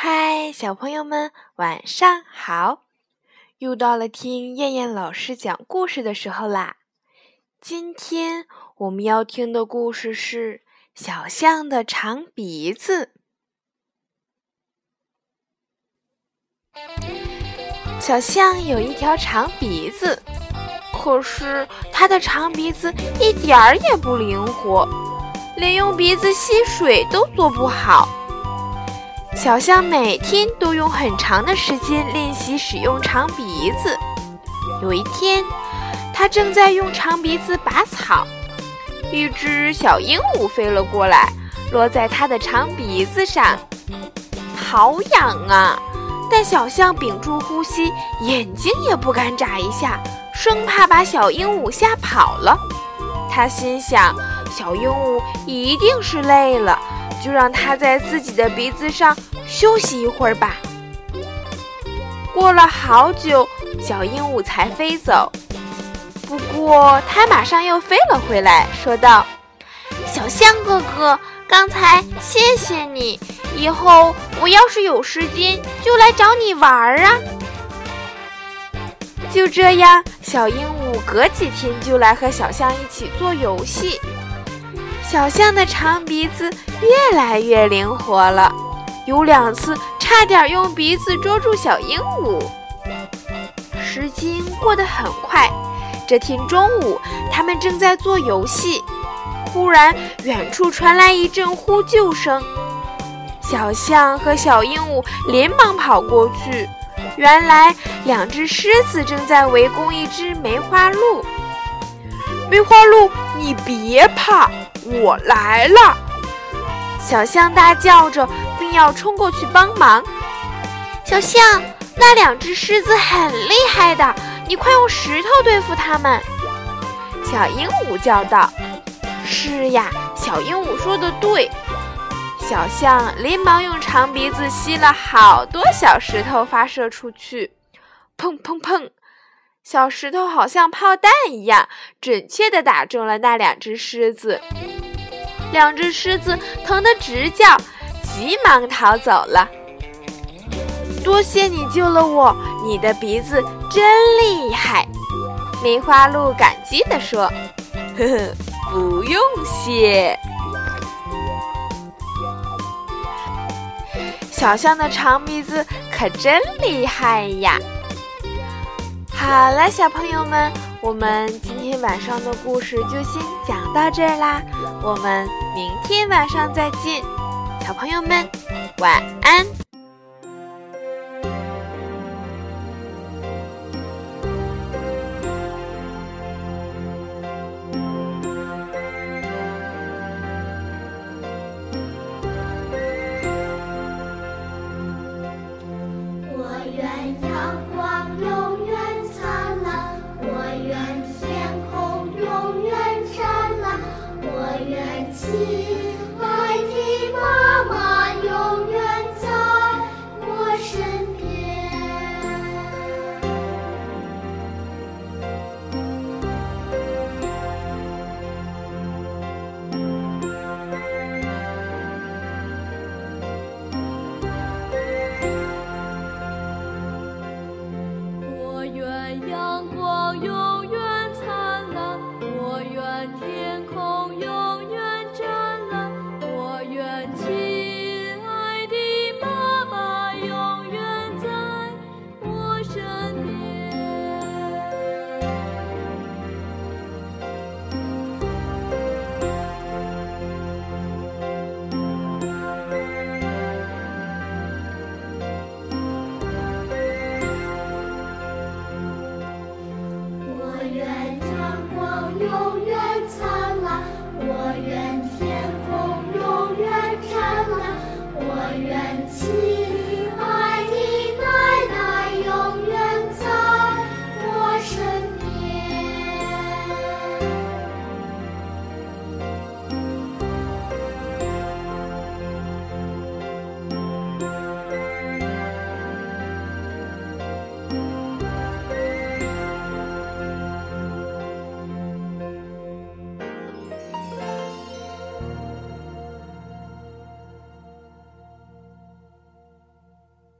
嗨，小朋友们，晚上好！又到了听燕燕老师讲故事的时候啦。今天我们要听的故事是《小象的长鼻子》。小象有一条长鼻子，可是它的长鼻子一点儿也不灵活，连用鼻子吸水都做不好。小象每天都用很长的时间练习使用长鼻子。有一天，它正在用长鼻子拔草，一只小鹦鹉飞了过来，落在它的长鼻子上。好痒啊！但小象屏住呼吸，眼睛也不敢眨一下，生怕把小鹦鹉吓跑了。它心想，小鹦鹉一定是累了，就让它在自己的鼻子上休息一会儿吧。过了好久，小鹦鹉才飞走。不过它马上又飞了回来，说道：“小象哥哥，刚才谢谢你，以后我要是有时间就来找你玩啊。”就这样，小鹦鹉隔几天就来和小象一起做游戏。小象的长鼻子越来越灵活了，有两次差点用鼻子捉住小鹦鹉。时间过得很快，这天中午，他们正在做游戏，忽然远处传来一阵呼救声。小象和小鹦鹉连忙跑过去，原来两只狮子正在围攻一只梅花鹿。梅花鹿，你别怕，我来了！小象大叫着，并要冲过去帮忙。小象，那两只狮子很厉害的，你快用石头对付它们！小鹦鹉叫道。是呀，小鹦鹉说的对。小象连忙用长鼻子吸了好多小石头发射出去，砰砰砰！小石头好像炮弹一样，准确地打中了那两只狮子。两只狮子疼得直叫，急忙逃走了。多谢你救了我，你的鼻子真厉害！梅花鹿感激地说：“呵呵，不用谢。”小象的长鼻子可真厉害呀！好了，小朋友们，我们今天晚上的故事就先讲到这儿啦，我们明天晚上再见，小朋友们，晚安。